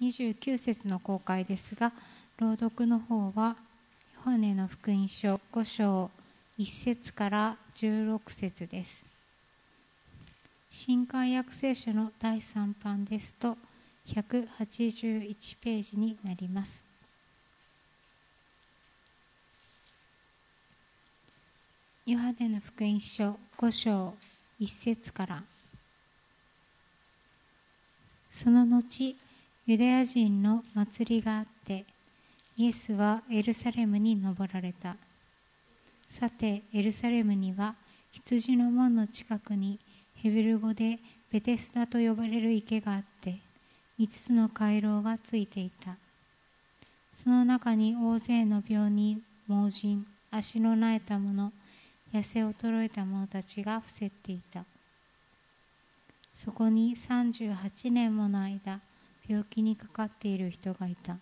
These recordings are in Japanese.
29節の公開ですが、朗読の方はヨハネの福音書5章1節から16節です。新海約聖書の第3版ですと181ページになります。ヨハネの福音書5章1節から。その後、ユダヤ人の祭りがあって、イエスはエルサレムに登られた。さて、エルサレムには羊の門の近くにヘブル語でベテスダと呼ばれる池があって、5つの回廊がついていた。その中に大勢の病人、盲人、足のなえた者、痩せ衰えた者たちが伏せっていた。そこに38年もの間、病気にかかっている人がいた。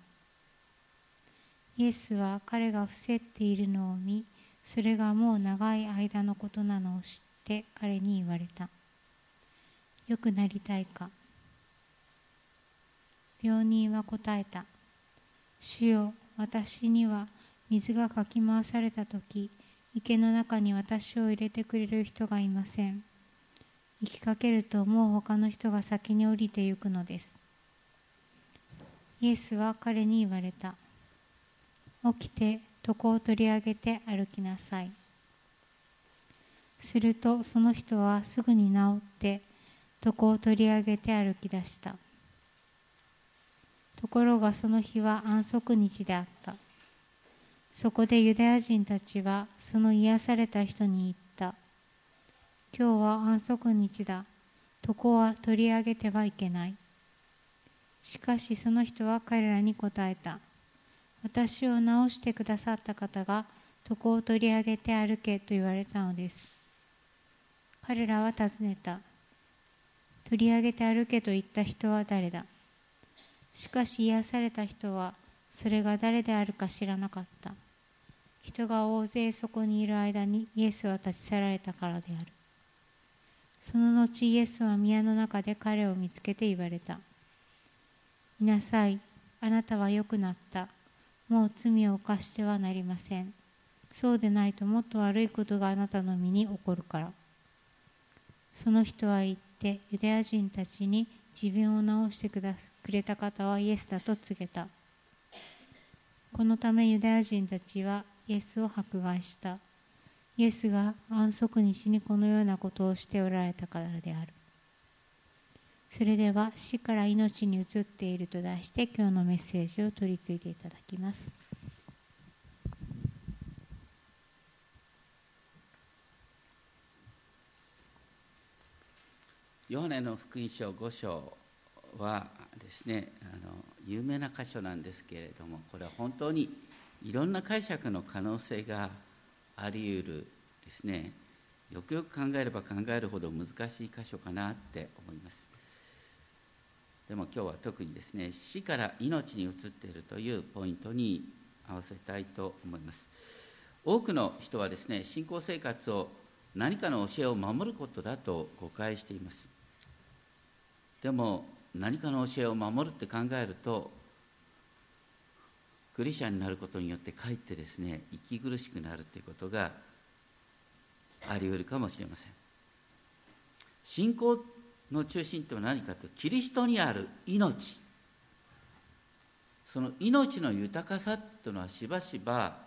イエスは彼が伏せっているのを見、それがもう長い間のことなのを知って彼に言われた。よくなりたいか。病人は答えた。主よ、私には水がかき回されたとき、池の中に私を入れてくれる人がいません。行きかけるともう他の人が先に降りてゆくのです。イエスは彼に言われた。起きて床を取り上げて歩きなさい。するとその人はすぐに治って床を取り上げて歩き出した。ところがその日は安息日であった。そこでユダヤ人たちはその癒された人に言った。今日は安息日だ。床は取り上げてはいけない。しかしその人は彼らに答えた。私を治してくださった方が床を取り上げて歩けと言われたのです。彼らは尋ねた。取り上げて歩けと言った人は誰だ。しかし癒された人はそれが誰であるか知らなかった。人が大勢そこにいる間にイエスは立ち去られたからである。その後イエスは宮の中で彼を見つけて言われた。見なさい、あなたは良くなった。もう罪を犯してはなりません。そうでないともっと悪いことがあなたの身に起こるから。その人は言ってユダヤ人たちに自分を治してくれた方はイエスだと告げた。このためユダヤ人たちはイエスを迫害した。イエスが安息日にこのようなことをしておられたからである。それでは、死から命に移っていると題して、今日のメッセージを取り次いでいただきます。ヨハネの福音書5章はですね、有名な箇所なんですけれども、これは本当にいろんな解釈の可能性があり得るですね。よくよく考えれば考えるほど難しい箇所かなって思います。でも今日は特にですね、死から命に移っているというポイントに合わせたいと思います。多くの人はですね、信仰生活を何かの教えを守ることだと誤解しています。でも何かの教えを守るって考えると、クリスチャンになることによってかえってですね、息苦しくなるということがあり得るかもしれません。信仰の中心とは何かというと、キリストにある命、その命の豊かさというのはしばしば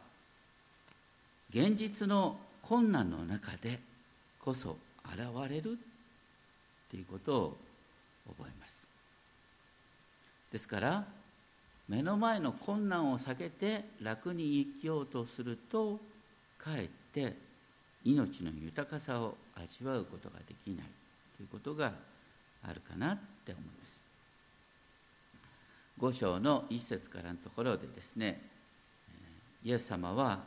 現実の困難の中でこそ現れるということを覚えます。ですから目の前の困難を避けて楽に生きようとすると、かえって命の豊かさを味わうことができないということがあるかなって思います。5章の1節からのところでですね、イエス様は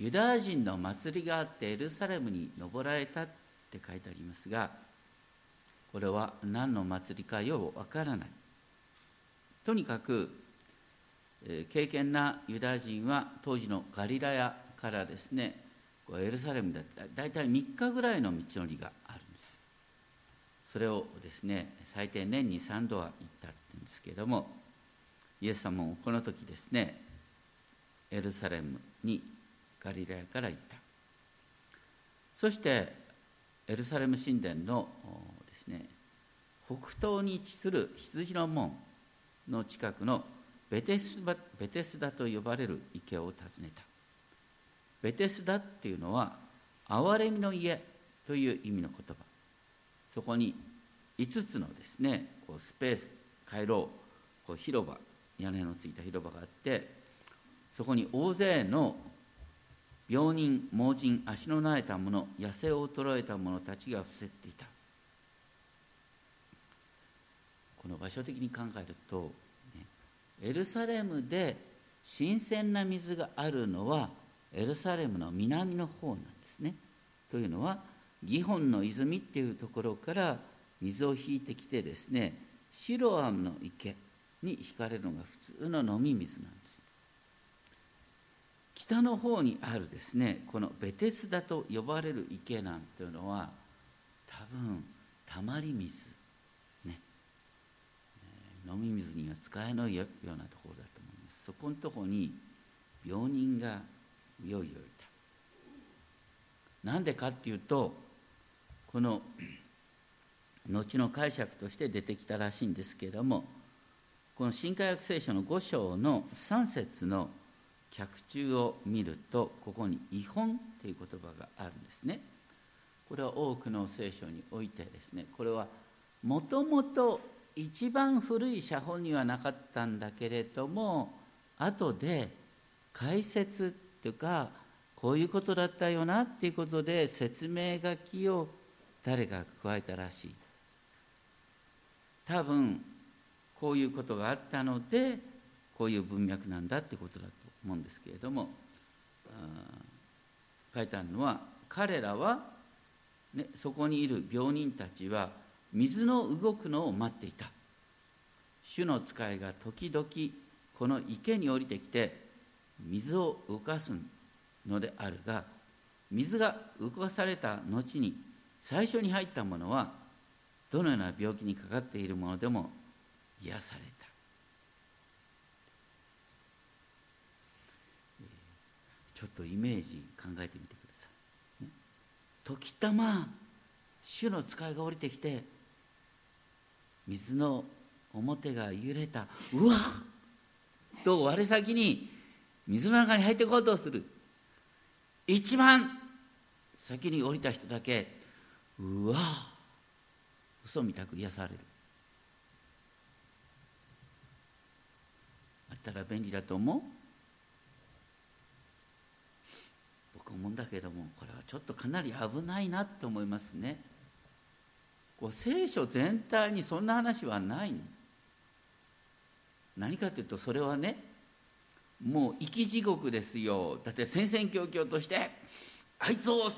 ユダヤ人の祭りがあってエルサレムに登られたって書いてありますが、これは何の祭りかようわからない。とにかく敬虔なユダヤ人は当時のガリラヤからですね、エルサレムだったら大体3日ぐらいの道のりがあるんです。それをですね、最低年に3度は行ったって言うんですけれども、イエス様もこの時ですね、エルサレムにガリラヤから行った。そしてエルサレム神殿のですね、北東に位置する羊の門の近くのベテスダと呼ばれる池を訪ねた。ベテスダっていうのは憐れみの家という意味の言葉。そこに5つのですね、こうスペース、回廊、こう広場、屋根のついた広場があって、そこに大勢の病人、盲人、足のなえた者、痩せを衰えた者たちが伏せっていた。この場所的に考えると、エルサレムで新鮮な水があるのはエルサレムの南の方なんですね。というのはギホンの泉っていうところから水を引いてきてですね、シロアムの池に引かれるのが普通の飲み水なんです。北の方にあるですね、このベテスダと呼ばれる池なんていうのは、多分たまり水ね、飲み水には使えないようなところだと思います。そこのところに病人がよいよいた。なんでかっていうと、この後の解釈として出てきたらしいんですけれども、この新改訳聖書の5章の3節の脚注を見ると、ここに異本という言葉があるんですね。これは多くの聖書においてですね、これはもともと一番古い写本にはなかったんだけれども、後で解説というか、こういうことだったよなっていうことで説明書きを誰か加えたらしい。多分こういうことがあったのでこういう文脈なんだってことだと思うんですけれども、書いてあるのは、彼らは、ね、そこにいる病人たちは水の動くのを待っていた。主の使いが時々この池に降りてきて水を動かすのであるが、水が動かされた後に最初に入ったものはどのような病気にかかっているものでも癒された。ちょっとイメージ考えてみてください、ね、時たま主の使いが降りてきて水の表が揺れた、うわっと我先に水の中に入っていこうとする。一番先に降りた人だけ、うわ嘘みたく癒される。あったら便利だと思う。僕思うんだけども、これはちょっとかなり危ないなと思いますね。こう聖書全体にそんな話はないの。何かというと、それはね、もう生き地獄ですよ。だって戦々恐々として、あいつを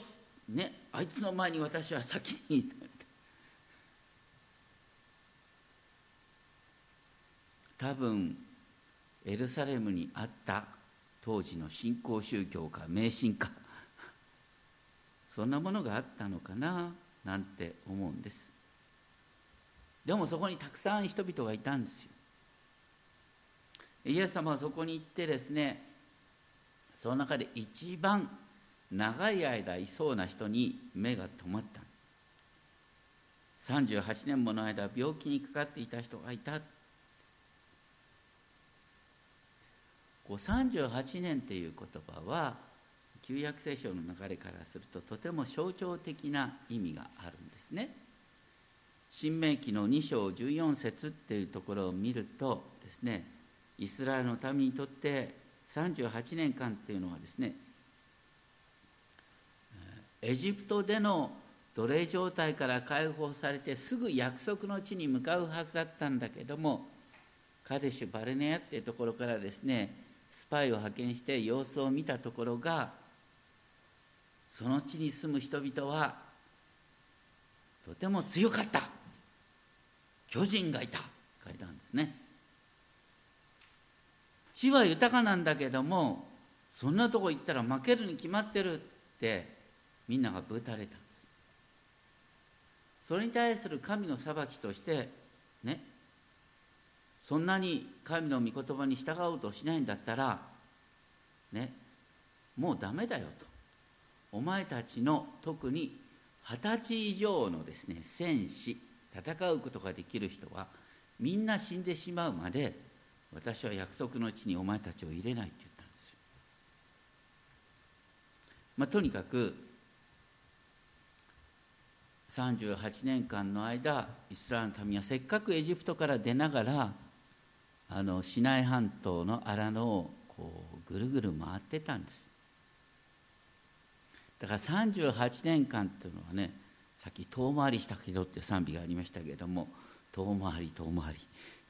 ね、あいつの前に私は先に多分エルサレムにあった当時の新興宗教か迷信か、そんなものがあったのかななんて思うんです。でもそこにたくさん人々がいたんですよ。イエス様はそこに行ってですね、その中で一番長い間いそうな人に目が止まった。38年もの間病気にかかっていた人がいた。38年という言葉は旧約聖書の流れからするととても象徴的な意味があるんですね。申命記の2章14節っていうところを見るとですね、イスラエルの民にとって38年間っていうのはですね、エジプトでの奴隷状態から解放されてすぐ約束の地に向かうはずだったんだけども、カデシュ・バレネアっていうところからですね、スパイを派遣して様子を見たところが、その地に住む人々はとても強かった、巨人がいた、書いたんですね。地は豊かなんだけども、そんなとこ行ったら負けるに決まってるってみんながぶたれた。それに対する神の裁きとしてね、そんなに神の御言葉に従おうとしないんだったらね、もうダメだよと。お前たちの特に20歳以上のですね、戦士、戦うことができる人はみんな死んでしまうまで私は約束の地にお前たちを入れないって言ったんですよ。まあ、とにかく38年間の間イスラエルの民はせっかくエジプトから出ながらシナイ半島の荒野をこうぐるぐる回ってたんです。だから38年間っていうのはね、さっき遠回りしたけどって賛美がありましたけれども、遠回り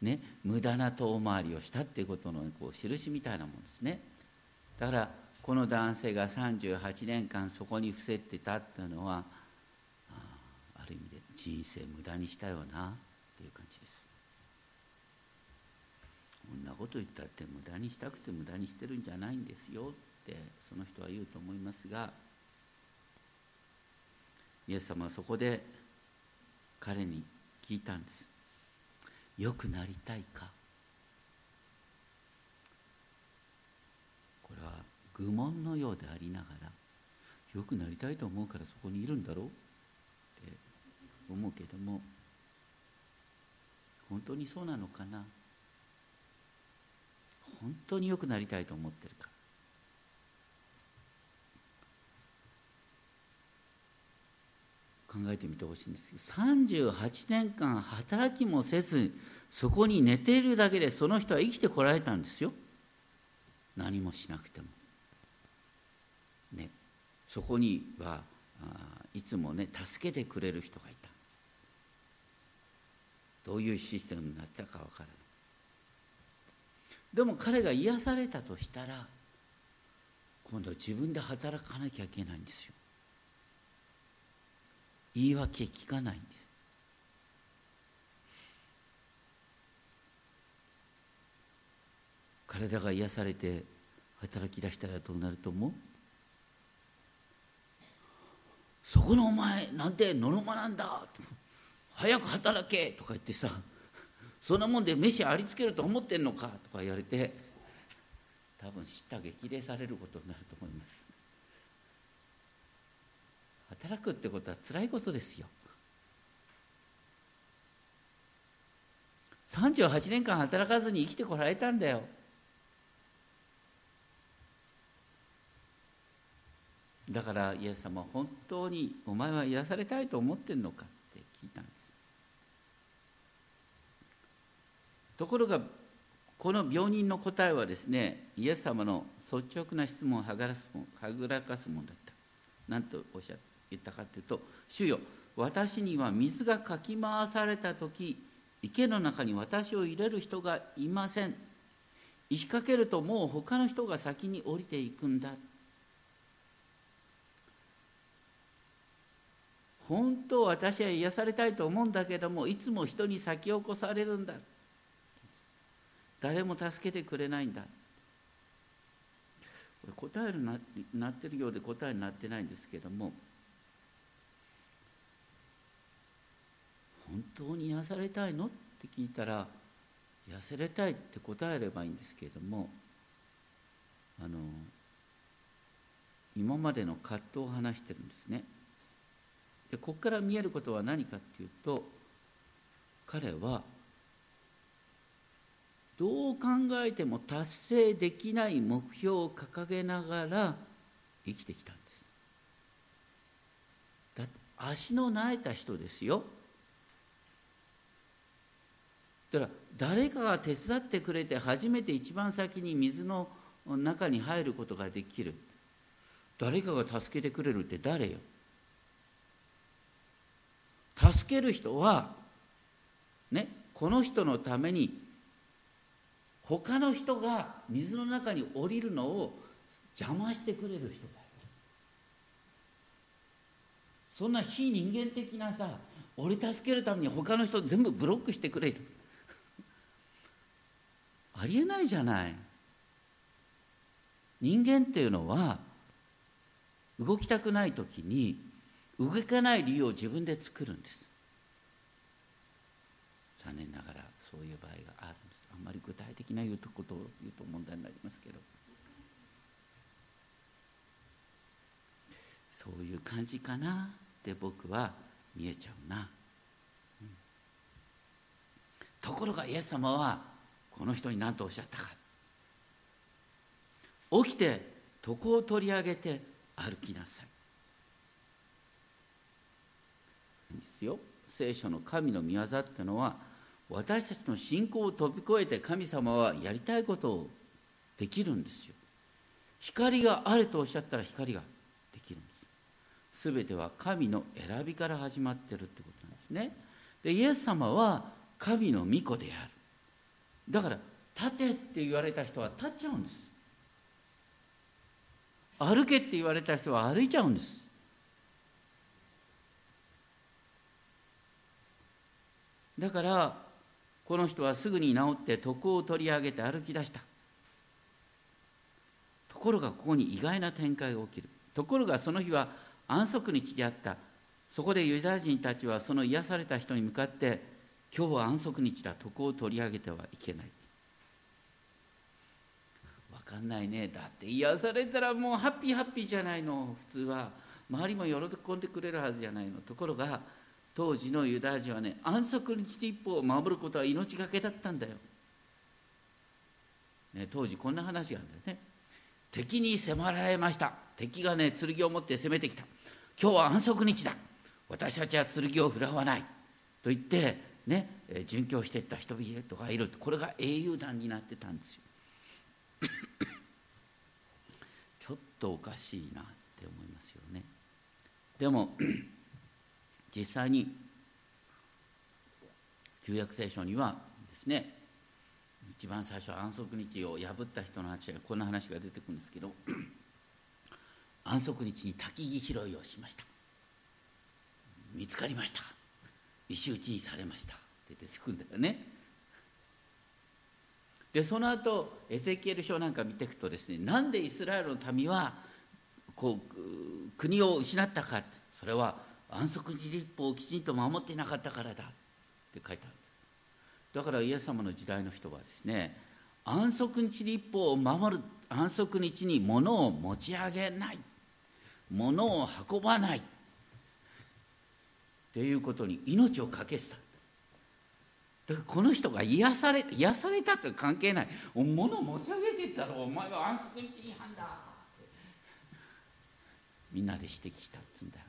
ね、無駄な遠回りをしたっていうことのこう印みたいなもんですね。だからこの男性が38年間そこに伏せってたっていうのはある意味で人生無駄にしたよなっていう感じです。こんなこと言ったって無駄にしたくて無駄にしてるんじゃないんですよってその人は言うと思いますが、イエス様はそこで彼に聞いたんです。良くなりたいか。これは愚問のようでありながら、良くなりたいと思うからそこにいるんだろうって思うけども、本当にそうなのかな。本当に良くなりたいと思ってるか。考えてみてほしいんですけど、38年間働きもせずそこに寝ているだけでその人は生きてこられたんですよ。何もしなくてもね。そこにはいつもね、助けてくれる人がいたんです。どういうシステムになったかわからない。でも彼が癒されたとしたら、今度は自分で働かなきゃいけないんですよ。言い訳聞かないんです。体が癒されて働き出したらどうなると思う？そこのお前なんてのろまなんだ、早く働けとか言ってさ、そんなもんで飯ありつけると思ってんのかとか言われて、多分叱咤激励されることになると思います。働くってことは辛いことですよ。38年間働かずに生きてこられたんだよ。だからイエス様は、本当にお前は癒されたいと思ってんのかって聞いたんです。ところがこの病人の答えはですね、イエス様の率直な質問をはぐらかすものだった。なんとおっしゃって言ったかというと、主よ、私には水がかき回されたとき、池の中に私を入れる人がいません。引っ掛けるともう他の人が先に降りていくんだ。本当私は癒されたいと思うんだけども、いつも人に先を越されるんだ。誰も助けてくれないんだ。答えになってるようで答えになってないんですけれども、本当に癒されたいのって聞いたら、癒されたいって答えればいいんですけれども、今までの葛藤を話してるんですね。でここから見えることは何かっていうと、彼はどう考えても達成できない目標を掲げながら生きてきたんです。だって足のなえた人ですよ。だから誰かが手伝ってくれて初めて一番先に水の中に入ることができる。誰かが助けてくれるって誰よ。助ける人はね、この人のために他の人が水の中に降りるのを邪魔してくれる人だよ。そんな非人間的なさ、俺助けるために他の人全部ブロックしてくれとありえないじゃない。人間っていうのは動きたくない時に動かない理由を自分で作るんです。残念ながらそういう場合があるんです。あんまり具体的なことを言うと問題になりますけど、そういう感じかなって僕は見えちゃうな、うん、ところがイエス様はこの人に何とおっしゃったか。起きて床を取り上げて歩きなさい。ですよ。聖書の神の御業ってのは、私たちの信仰を飛び越えて神様はやりたいことをできるんですよ。光があれとおっしゃったら光ができるんです。すべては神の選びから始まってるってことなんですね。で、イエス様は神の御子である。だから立てって言われた人は立っちゃうんです。歩けって言われた人は歩いちゃうんです。だからこの人はすぐに治って床を取り上げて歩き出した。ところがここに意外な展開が起きる。ところがその日は安息日であった。そこでユダヤ人たちはその癒された人に向かって、今日は安息日だ、床を取り上げてはいけない。分かんないね。だって癒されたらもうハッピーハッピーじゃないの、普通は。周りも喜んでくれるはずじゃないの。ところが当時のユダヤ人はね、安息日一歩を守ることは命がけだったんだよ、ね。当時こんな話があるんだよね。敵に迫られました。敵がね、剣を持って攻めてきた。今日は安息日だ、私たちは剣を振らわないと言ってね、殉教していった人々とかいる。これが英雄団になってたんですよ。ちょっとおかしいなって思いますよね。でも実際に旧約聖書にはですね、一番最初安息日を破った人の話でこんな話が出てくるんですけど、安息日に焚き木拾いをしました、見つかりました、石打ちにされましたって出てくるんだよね。でその後エゼキエル書なんか見ていくとですね、なんでイスラエルの民はこう国を失ったか、それは安息日立法をきちんと守っていなかったからだって書いてある。だからイエス様の時代の人はですね、安息日立法を守る、安息日に物を持ち上げない、物を運ばないということに命を懸けてた。だからこの人が癒されたとは関係ない。物を持ち上げていったら、お前は安息日違反だってみんなで指摘したっつうんだよ。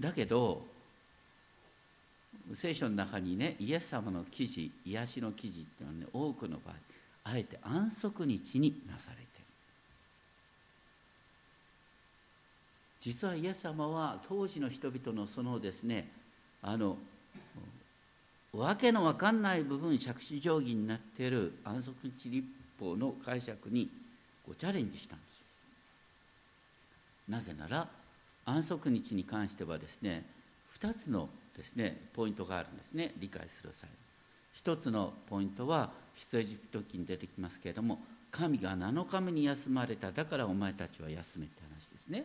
だけど聖書の中にね、イエス様の記事、癒しの記事っていうのはね、多くの場合あえて安息日になされて、実はイエス様は当時の人々のそのですね、訳の分かんない部分、釈子定規になっている安息日律法の解釈にチャレンジしたんです。なぜなら安息日に関してはですね、2つのですね、ポイントがあるんですね、理解する際。1つのポイントは出エジプト記に出てきますけれども、神が7日目に休まれた、だからお前たちは休めって話ですね。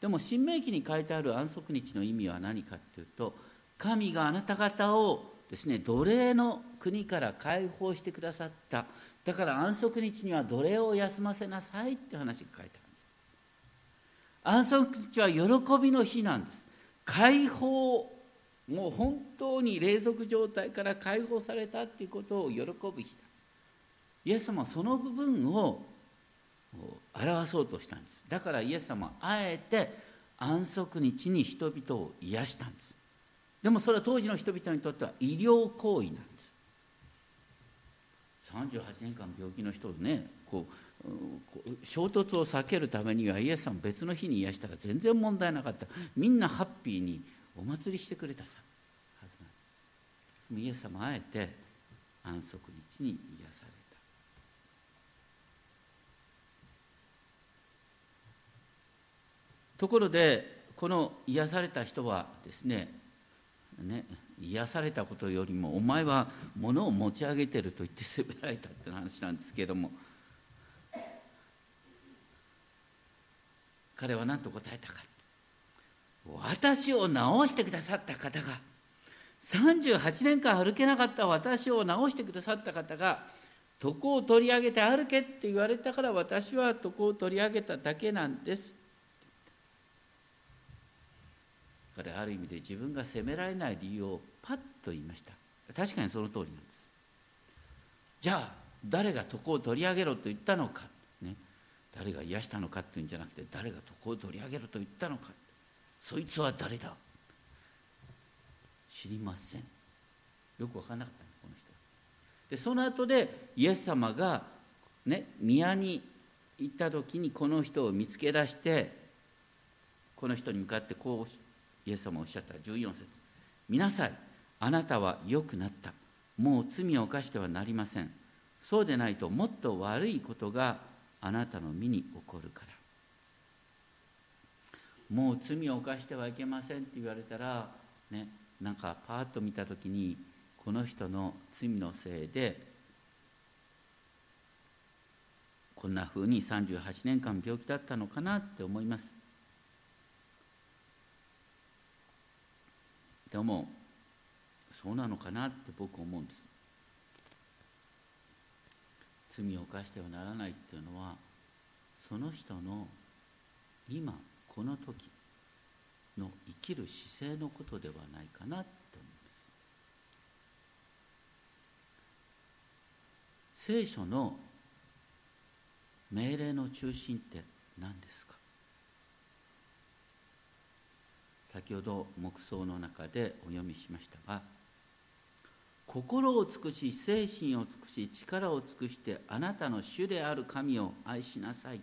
でも新明記に書いてある安息日の意味は何かというと、神があなた方をですね、奴隷の国から解放してくださった、だから安息日には奴隷を休ませなさいって話が書いてあるんです。安息日は喜びの日なんです。解放、もう本当に隷属状態から解放されたっていうことを喜ぶ日だ。イエス様はその部分を表そうとしたんです。だからイエス様はあえて安息日に人々を癒したんです。でもそれは当時の人々にとっては医療行為なんです。38年間病気の人をね、衝突を避けるためにはイエス様別の日に癒したら全然問題なかった。みんなハッピーにお祭りしてくれたはずなんです。イエス様はあえて安息日に癒され、ところでこの癒された人はですね、癒されたことよりもお前は物を持ち上げてると言って責められたって話なんですけれども、彼は何と答えたか。私を治してくださった方が38年間歩けなかった私を治してくださった方が、床を取り上げて歩けって言われたから、私は床を取り上げただけなんです。だからある意味で自分が責められない理由をパッと言いました。確かにその通りなんです。じゃあ誰が床を取り上げろと言ったのか、ね、誰が癒したのかっていうんじゃなくて、誰が床を取り上げろと言ったのか、そいつは誰だ、知りません、よく分からなかったね、この人で。その後でイエス様が、ね、宮に行った時にこの人を見つけ出して、この人に向かってこうイエス様おっしゃった。14節、見なさい、あなたは良くなった、もう罪を犯してはなりません。そうでないともっと悪いことがあなたの身に起こるから。もう罪を犯してはいけませんって言われたら、ね、なんかパーッと見た時に、この人の罪のせいでこんなふうに38年間病気だったのかなって思います。でもそうなのかなって僕思うんです。罪を犯してはならないっていうのは、その人の今この時の生きる姿勢のことではないかなって思います。聖書の命令の中心って何ですか？先ほど黙想の中でお読みしましたが、心を尽くし精神を尽くし力を尽くしてあなたの主である神を愛しなさい、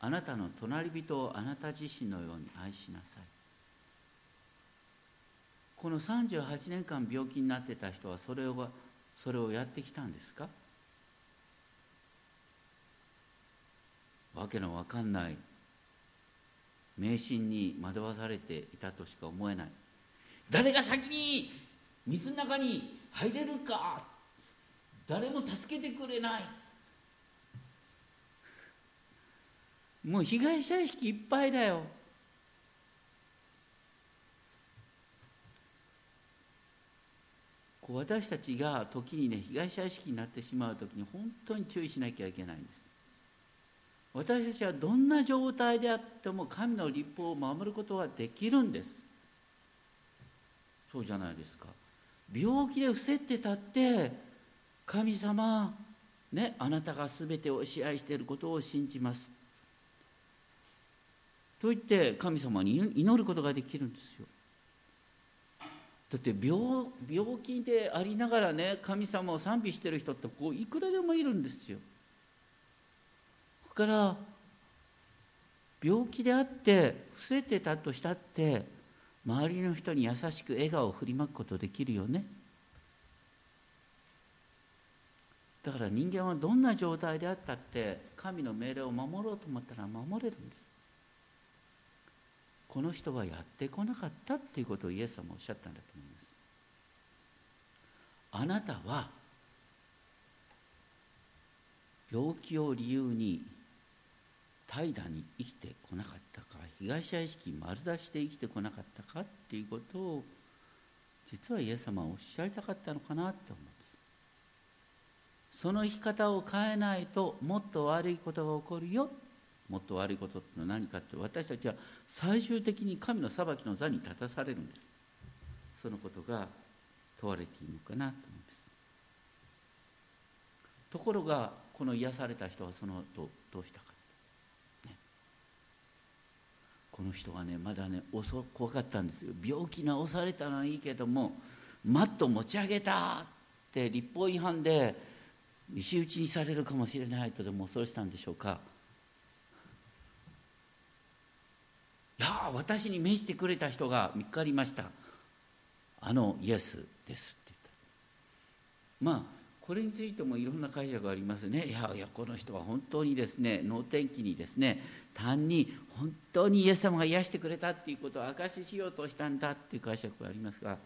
あなたの隣人をあなた自身のように愛しなさい。この38年間病気になってた人はそれをやってきたんですか？わけのわかんない迷信に惑わされていたとしか思えない。誰が先に水の中に入れるか、誰も助けてくれない、もう被害者意識いっぱいだよ。こう私たちが時にね、被害者意識になってしまう時に本当に注意しなきゃいけないんです。私たちはどんな状態であっても神の律法を守ることはできるんです。そうじゃないですか。病気で伏せってたって、神様、ね、あなたが全てを支配していることを信じます。と言って神様に祈ることができるんですよ。だって 病気でありながらね、神様を賛美している人ってこういくらでもいるんですよ。だから病気であって伏せてたとしたって、周りの人に優しく笑顔を振りまくことできるよね。だから人間はどんな状態であったって神の命令を守ろうと思ったら守れるんです。この人はやってこなかったっていうことをイエス様おっしゃったんだと思います。あなたは病気を理由に怠惰に生きてこなかったか、被害者意識丸出しで生きてこなかったかっていうことを、実はイエス様はおっしゃりたかったのかなって思うんです。その生き方を変えないともっと悪いことが起こるよ。もっと悪いことってのは何かって、私たちは最終的に神の裁きの座に立たされるんです。そのことが問われているのかなと思います。ところがこの癒された人はその後どうしたか、ね、この人はね、まだね、怖かったんですよ。病気治されたのはいいけども、マット持ち上げたって律法違反で石打ちにされるかもしれないとでも恐れしたんでしょうか。いや、私に命じてくれた人が見つかりました、あのイエスですって言った。まあこれについてもいろんな解釈がありますね。いやこの人は本当にですね、能天気にですね、単に本当にイエス様が癒してくれたっていうことを証ししようとしたんだっていう解釈がありますが、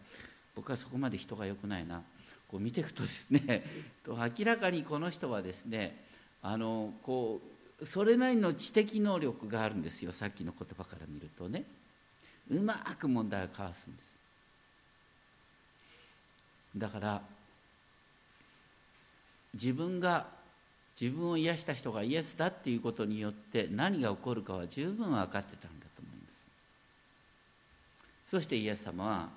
僕はそこまで人が良くないな。こう見ていくとですね、明らかにこの人はですね、こうそれなりの知的能力があるんですよ。さっきの言葉から見るとね、うまく問題をかわすんです。だから自分を癒した人がイエスだっていうことによって何が起こるかは十分分かってたんだと思います。そしてイエス様は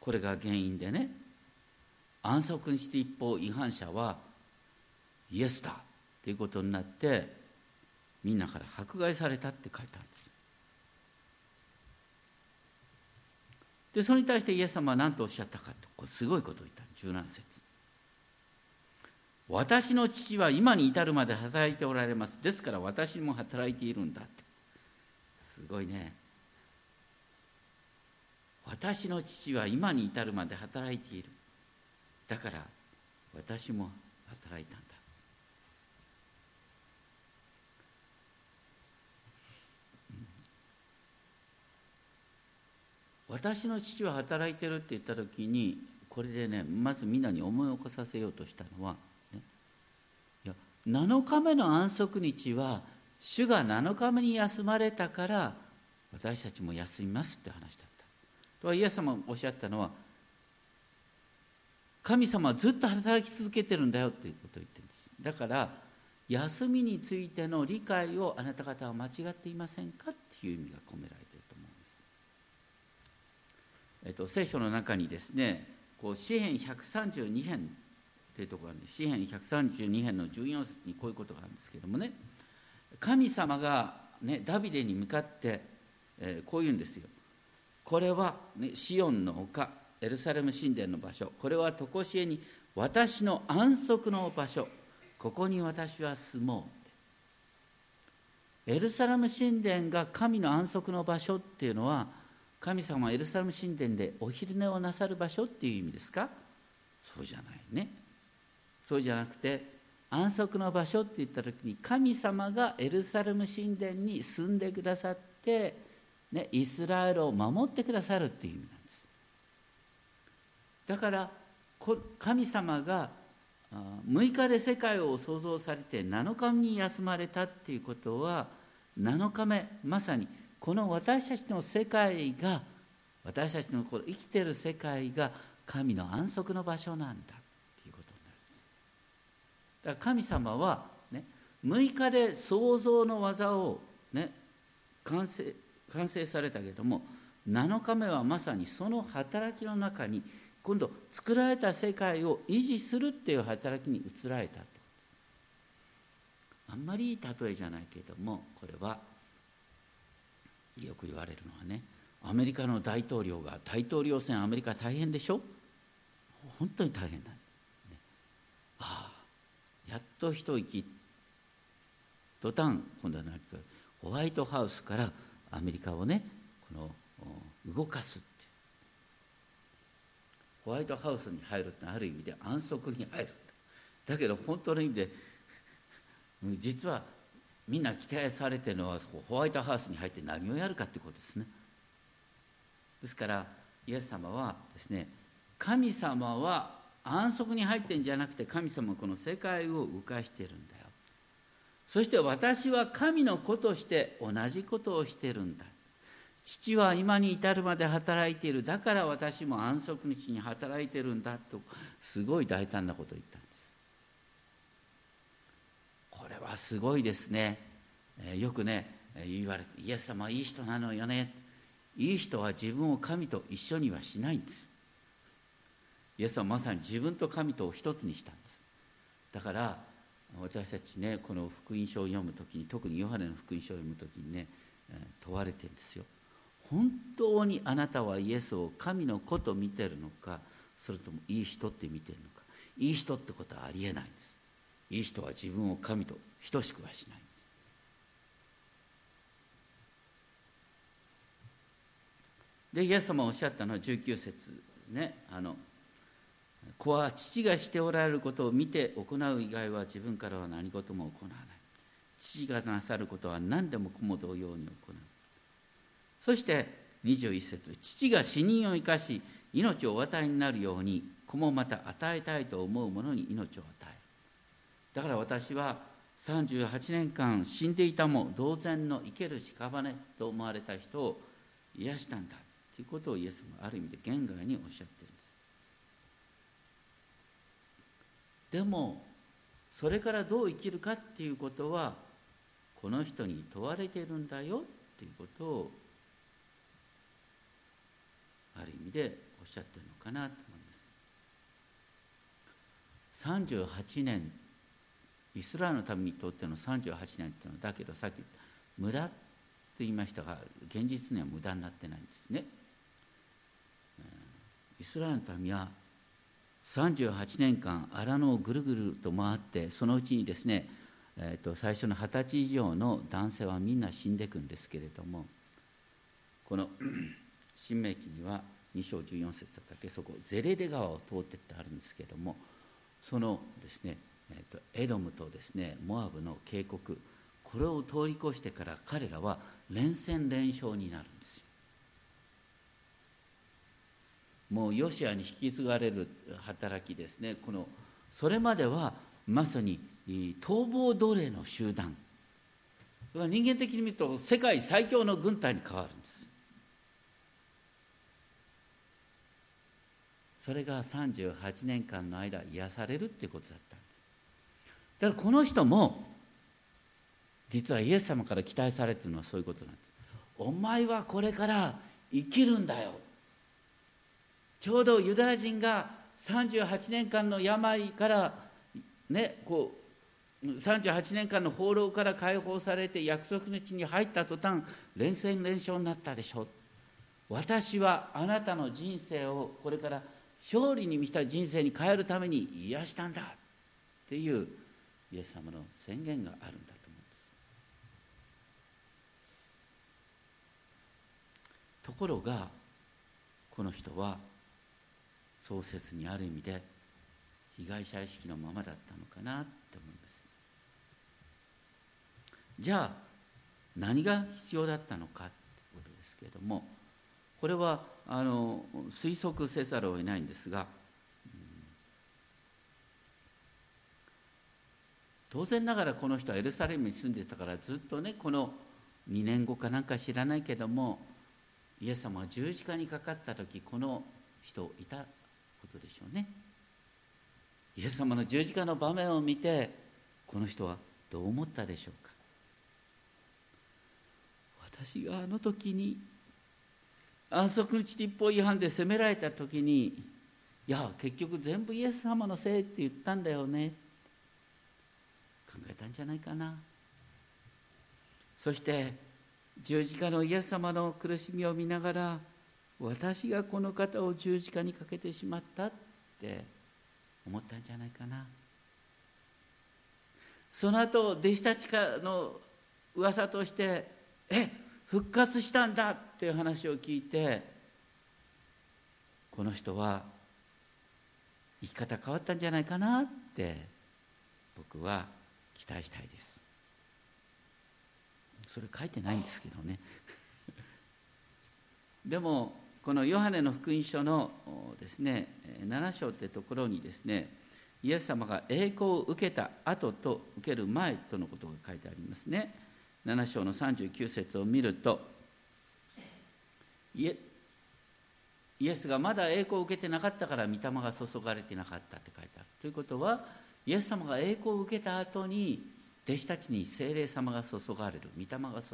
これが原因でね、安息日立法違反者はイエスだっていうことになってみんなから迫害されたって書いたんです。でそれに対してイエス様は何とおっしゃったかと、これすごいことを言った。17節、私の父は今に至るまで働いておられます。ですから私も働いているんだって。すごいね。私の父は今に至るまで働いている。だから私も働いたんだ。私の父は働いてるって言った時に、これでね、まずみんなに思い起こさせようとしたのは、いや7日目の安息日は主が7日目に休まれたから私たちも休みますって話だった。とイエス様がおっしゃったのは、神様はずっと働き続けてるんだよっていうことを言ってるんです。だから休みについての理解をあなた方は間違っていませんかっていう意味が込められていると思うんです。聖書の中にですね、こう詩編132編っていうところがあるんです。詩編132編の14節にこういうことがあるんですけどもね、神様が、ね、ダビデに向かって、こう言うんですよ。これは、ね、シオンの丘、エルサレム神殿の場所、これは常しえに私の安息の場所、ここに私は住もう。エルサレム神殿が神の安息の場所っていうのは、神様はエルサレム神殿でお昼寝をなさる場所っていう意味ですか？そうじゃないね。そうじゃなくて、安息の場所って言った時に神様がエルサレム神殿に住んでくださって、ね、イスラエルを守ってくださるっていう意味。だから神様が6日で世界を創造されて7日に休まれたっていうことは、7日目まさにこの私たちの世界が、私たちのこの生きてる世界が神の安息の場所なんだっていうことになるんです。だから神様は、ね、6日で創造の技を、ね、完成されたけれども、7日目はまさにその働きの中に今度作られた世界を維持するっていう働きに移られたと。あんまりいい例えじゃないけれども、これはよく言われるのはね、アメリカの大統領が大統領選、アメリカ大変でしょ、本当に大変だ、ね、ああやっと一息ドタン、今度は何かホワイトハウスからアメリカをね、この動かす。ホワイトハウスに入るってある意味で安息に入る。だけど本当の意味で実はみんな期待されてるのはホワイトハウスに入って何をやるかってことですね。ですからイエス様はですね、神様は安息に入ってんじゃなくて、神様はこの世界を動かしてるんだよ。そして私は神の子として同じことをしてるんだ。父は今に至るまで働いている。だから私も安息日に働いてるんだと、すごい大胆なことを言ったんです。これはすごいですね。よくね言われて、イエス様はいい人なのよね。いい人は自分を神と一緒にはしないんです。イエス様はまさに自分と神とを一つにしたんです。だから私たちね、この福音書を読むときに、特にヨハネの福音書を読むときにね、問われてるんですよ。本当にあなたはイエスを神の子と見てるのか、それともいい人って見てるのか。いい人ってことはありえないんです。いい人は自分を神と等しくはしないんです。でイエス様がおっしゃったのは19節ね、子は父がしておられることを見て行う以外は自分からは何事も行わない。父がなさることは何でも子も同様に行う。そして21節、父が死人を生かし命をお与えになるように、子もまた与えたいと思う者に命を与える。だから私は38年間死んでいたも同然の生ける屍と思われた人を癒したんだということをイエスもある意味で言外におっしゃっているんです。でもそれからどう生きるかっていうことはこの人に問われているんだよっていうことをある意味でおっしゃってるのかなと思います。38年イスラエルの民にとっての38年っていうのはだけどさっき無駄って言いましたが現実には無駄になってないんですね。イスラエルの民は38年間荒野をぐるぐると回ってそのうちにですね、最初の20歳以上の男性はみんな死んでいくんですけれどもこの新明記には2章14節だったっけそこゼレデ川を通ってってあるんですけれどもそのですね、エドムとですねモアブの渓谷これを通り越してから彼らは連戦連勝になるんですよ。もうヨシアに引き継がれる働きですね。このそれまではまさに逃亡奴隷の集団が人間的に見ると世界最強の軍隊に変わるんです。それが38年間の間癒されるっていうことだったんです。だからこの人も実はイエス様から期待されてるのはそういうことなんです。お前はこれから生きるんだよ。ちょうどユダヤ人が38年間の病から、ね、こう38年間の放浪から解放されて約束の地に入った途端連戦連勝になったでしょ。私はあなたの人生をこれから勝利に満ちた人生に変えるために癒したんだっていうイエス様の宣言があるんだと思うんです。ところがこの人は創設にある意味で被害者意識のままだったのかなって思います。じゃあ何が必要だったのかってことですけれどもこれは推測せざるを得ないんですが、当然ながらこの人はエルサレムに住んでたからずっとねこの2年後かなんか知らないけどもイエス様が十字架にかかった時この人いたことでしょうね。イエス様の十字架の場面を見てこの人はどう思ったでしょうか。私があの時に安息日立法違反で責められた時にいや結局全部イエス様のせいって言ったんだよね考えたんじゃないかな。そして十字架のイエス様の苦しみを見ながら私がこの方を十字架にかけてしまったって思ったんじゃないかな。その後弟子たちからの噂として復活したんだっていう話を聞いてこの人は生き方変わったんじゃないかなって僕は期待したいです。それ書いてないんですけどねでもこのヨハネの福音書のですね7章ってところにですねイエス様が栄光を受けた後と受ける前とのことが書いてありますね。7章の39節を見るとイエスがまだ栄光を受けてなかったから御霊が注がれてなかったって書いてある。ということはイエス様が栄光を受けた後に弟子たちに聖霊様が注がれる、御霊が注がれるんです。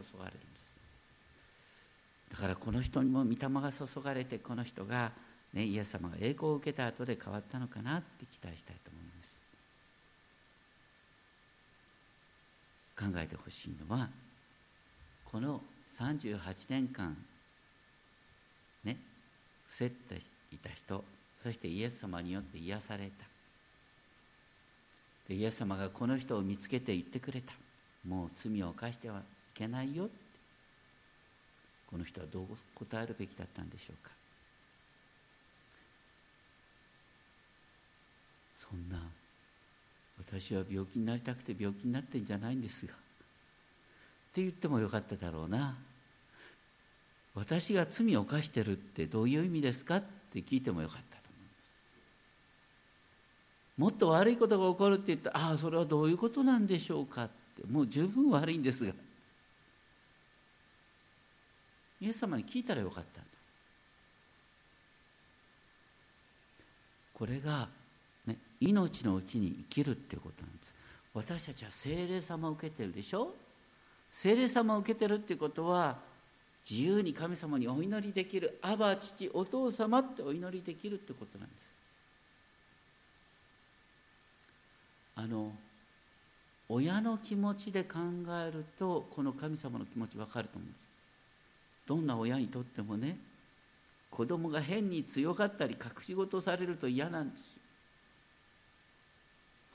だからこの人にも御霊が注がれて、この人が、ね、イエス様が栄光を受けた後で変わったのかなって期待したいと思います。考えてほしいのは、この38年間、ね、伏せていた人、そしてイエス様によって癒された。イエス様がこの人を見つけて言ってくれた。もう罪を犯してはいけないよって。この人はどう答えるべきだったんでしょうか。そんな私は病気になりたくて病気になってんじゃないんですがって言ってもよかっただろうな。私が罪を犯してるってどういう意味ですかって聞いてもよかった。もっと悪いことが起こるって言ったら、ああそれはどういうことなんでしょうかってもう十分悪いんですがイエス様に聞いたらよかったんだ。これがね、命のうちに生きるっていうことなんです。私たちは聖霊様を受けてるでしょ。聖霊様を受けてるっていうことは、自由に神様にお祈りできる、アバ父お父様ってお祈りできるってことなんです。親の気持ちで考えると、この神様の気持ち分かると思うんです。どんな親にとってもね、子供が変に強かったり隠し事をされると嫌なんです。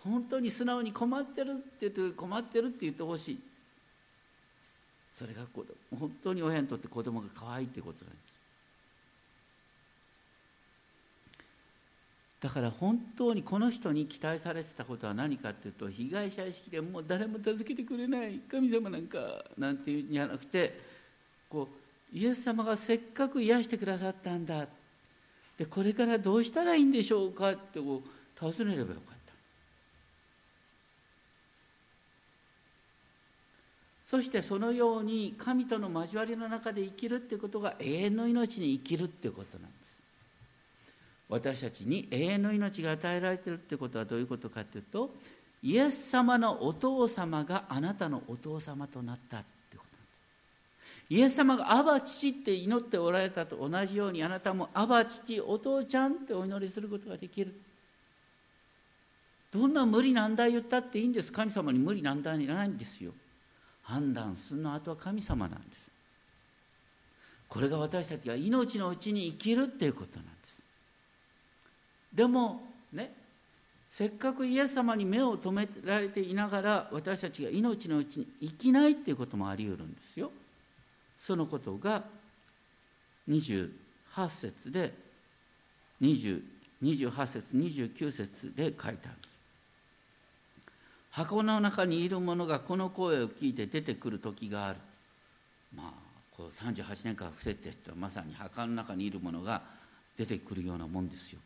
本当に素直に困ってるって言って、困ってるって言ってほしい。それが本当に親にとって子供が可愛いってことなんです。だから本当にこの人に期待されてたことは何かっていうと、被害者意識でもう誰も助けてくれない、神様なんかなんていうんじゃなくて、こうイエス様がせっかく癒してくださったんだ、でこれからどうしたらいいんでしょうかってこう尋ねればよかった。そしてそのように神との交わりの中で生きるってことが、永遠の命に生きるってことなんです。私たちに永遠の命が与えられているってことはどういうことかというと、イエス様のお父様があなたのお父様となったってことなんです。イエス様がアバ父って祈っておられたと同じように、あなたもアバ父お父ちゃんってお祈りすることができる。どんな無理難題言ったっていいんです。神様に無理難題いらないんですよ。判断するのはあとは神様なんです。これが私たちが命のうちに生きるっていうことなんです。でもね、せっかくイエス様に目を留められていながら、私たちが命のうちに生きないっていうこともあり得るんですよ。そのことが28節で28節29節で書いてあるんです。箱の中にいる者がこの声を聞いて出てくる時がある。まあこう38年間伏せてた、まさに墓の中にいる者が出てくるようなもんですよ。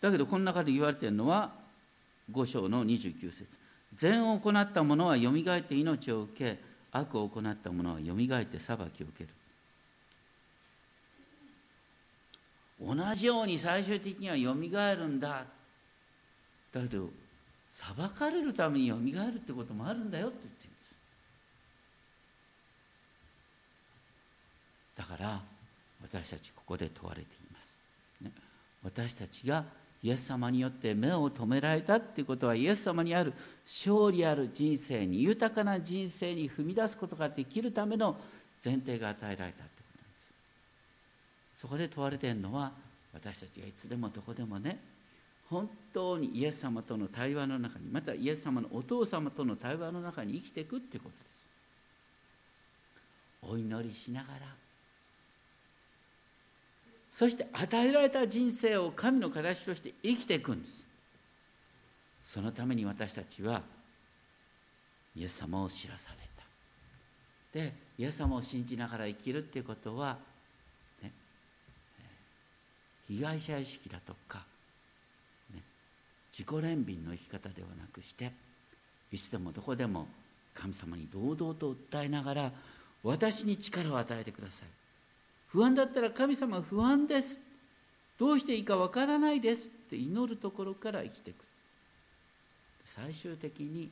だけどこの中で言われているのは5章の29節。善を行った者はよみがえって命を受け、悪を行った者はよみがえって裁きを受ける。同じように最終的にはよみがえるんだ。だけど裁かれるためによみがえるってこともあるんだよって言ってるんです。だから私たちここで問われています、ね、私たちがイエス様によって目を留められたっていうことは、イエス様にある勝利ある人生に、豊かな人生に踏み出すことができるための前提が与えられたってことなんです。そこで問われているのは、私たちがいつでもどこでもね、本当にイエス様との対話の中に、またイエス様のお父様との対話の中に生きていくっていうことです。お祈りしながら、そして与えられた人生を神の形として生きていくんです。そのために私たちはイエス様を知らされた。でイエス様を信じながら生きるっていうことは、ね、被害者意識だとかね、自己憐憫の生き方ではなくして、いつでもどこでも神様に堂々と訴えながら、私に力を与えてください。不安だったら神様は不安です。どうしていいかわからないですって祈るところから生きていく。最終的に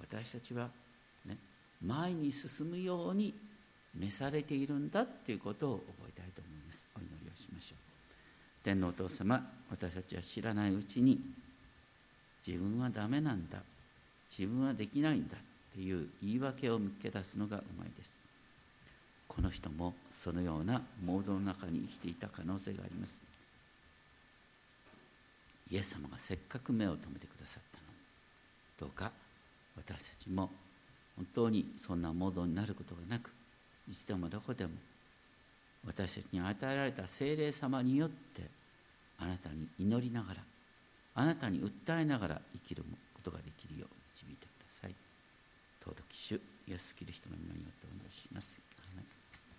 私たちは、ね、前に進むように召されているんだっていうことを覚えたいと思います。お祈りをしましょう。天皇お父様、私たちは知らないうちに自分はダメなんだ、自分はできないんだっていう言い訳を見つけ出すのがうまいです。この人もそのようなモードの中に生きていた可能性があります。イエス様がせっかく目を留めてくださったのに、どうか私たちも本当にそんなモードになることがなく、いつでもどこでも私たちに与えられた聖霊様によって、あなたに祈りながら、あなたに訴えながら生きることができるよう導いてください。尊き主イエスキリストの名によってお願いします。